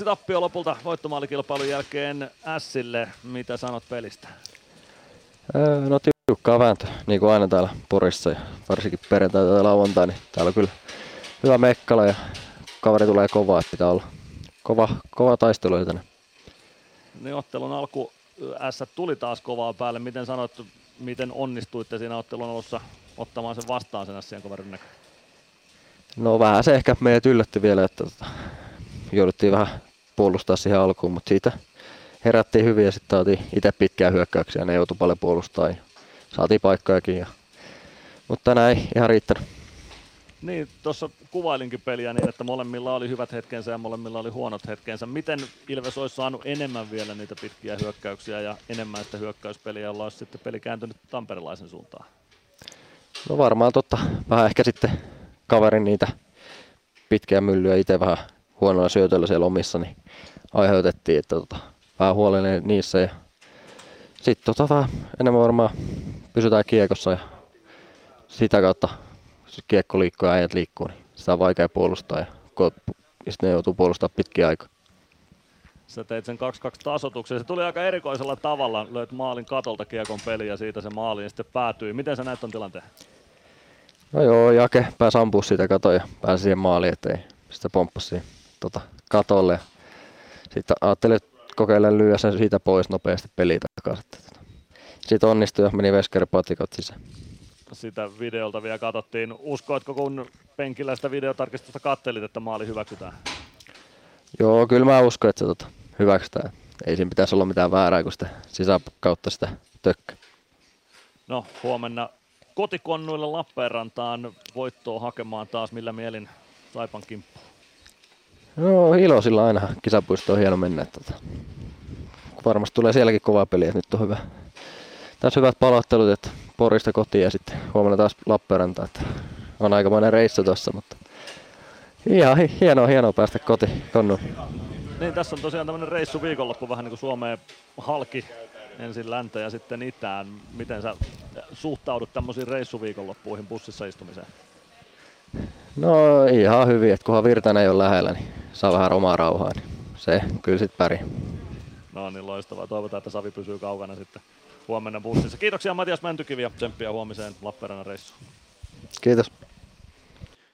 3-2 tappio lopulta voittomaalikilpailun jälkeen Ässille. Mitä sanot pelistä? No tiukkaa vääntö, niin kuin aina täällä Porissa, ja varsinkin perjantai tai lauantai, niin täällä on kyllä hyvä mekkala ja kaveri tulee kovaa, että pitää olla kova taistelu tänne. Niin ottelun alku Ässät tuli taas kovaa päälle. Miten sanoit, miten onnistuitte siinä ottelun alussa ottamaan sen vastaan sen Ässien kaverin näköön? No vähän se ehkä meidät yllätti vielä, että jouduttiin vähän puolustaa siihen alkuun, mutta siitä herättiin hyvin ja sitten saatiin itse pitkää hyökkäyksiä, ne joutui paljon puolustamaan ja saatiin paikkojakin, mutta tänään ei ihan riittänyt. Niin, tuossa kuvailinkin peliä niin, että molemmilla oli hyvät hetkensä ja molemmilla oli huonot hetkensä. Miten Ilves olisi saanut enemmän vielä niitä pitkiä hyökkäyksiä ja enemmän sitä hyökkäyspeliä, jolla olisi sitten peli kääntynyt tamperelaisen suuntaan? No varmaan totta. Vähän ehkä sitten kaverin niitä pitkiä myllyä itse vähän huonoilla syötöillä siellä omissa, niin aiheutettiin, että vähän huolellinen niissä ja sitten vähän enemmän varmaan pysytään kiekossa ja sitä kautta kiekko liikkuu ja äijät liikkuu, niin sitä on vaikea puolustaa ja sitten ne joutuu puolustamaan pitkiä aikaa. Sä teit sen 2-2 tasoituksen. Se tuli aika erikoisella tavalla. Löit maalin katolta kiekon peli ja siitä se maaliin sitten päätyi. Miten sä näet ton tilanteen? No joo, Jake pääsi ampua siitä katoa ja pääsi siihen maaliin eteen. Sitten pomppasi siihen katolle. Sitten ajattelin, että kokeilen lyödä sen siitä pois nopeasti peliin takaisin. Sitten onnistui ja meni veskaripatikot sisään. Sitä videolta vielä katsottiin. Uskoitko, kun penkillä sitä videotarkistusta katselit, että maali hyväksytään? Joo, kyllä mä uskon, että se hyväksytään. Ei siinä pitäisi olla mitään väärää, kun sitä sisäkautta sitä tökkää. No, huomenna kotikonnuilla Lappeenrantaan voittoa hakemaan taas. Millä mielin Saipan kimppuun? No, iloisilla aina. Kisapuisto on hieno mennä. Varmasti tulee sielläkin kovaa peliä, nyt on hyvä. Tässä hyvät palottelut, että Porista kotiin ja sitten huomenna taas Lappeenrantaan. On aikamoinen reissu tuossa, mutta ihan hienoa päästä kotiin Konnuun. Niin, tässä on tosiaan tämmöinen reissu viikonloppu vähän niin kuin Suomeen halki, ensin länteen ja sitten itään. Miten sä suhtaudut tämmöisiin reissuviikonloppuihin bussissa istumiseen? No ihan hyvin, että kunhan Virtanen ei ole lähellä, niin saa vähän omaa rauhaa, niin se kyllä sit pärjää. No niin, loistavaa. Toivotaan, että Savi pysyy kaukana sitten huomenna bussissa. Kiitoksia Matias Mäntykivi ja tsemppiä huomiseen Lappeenrannan reissuun. Kiitos.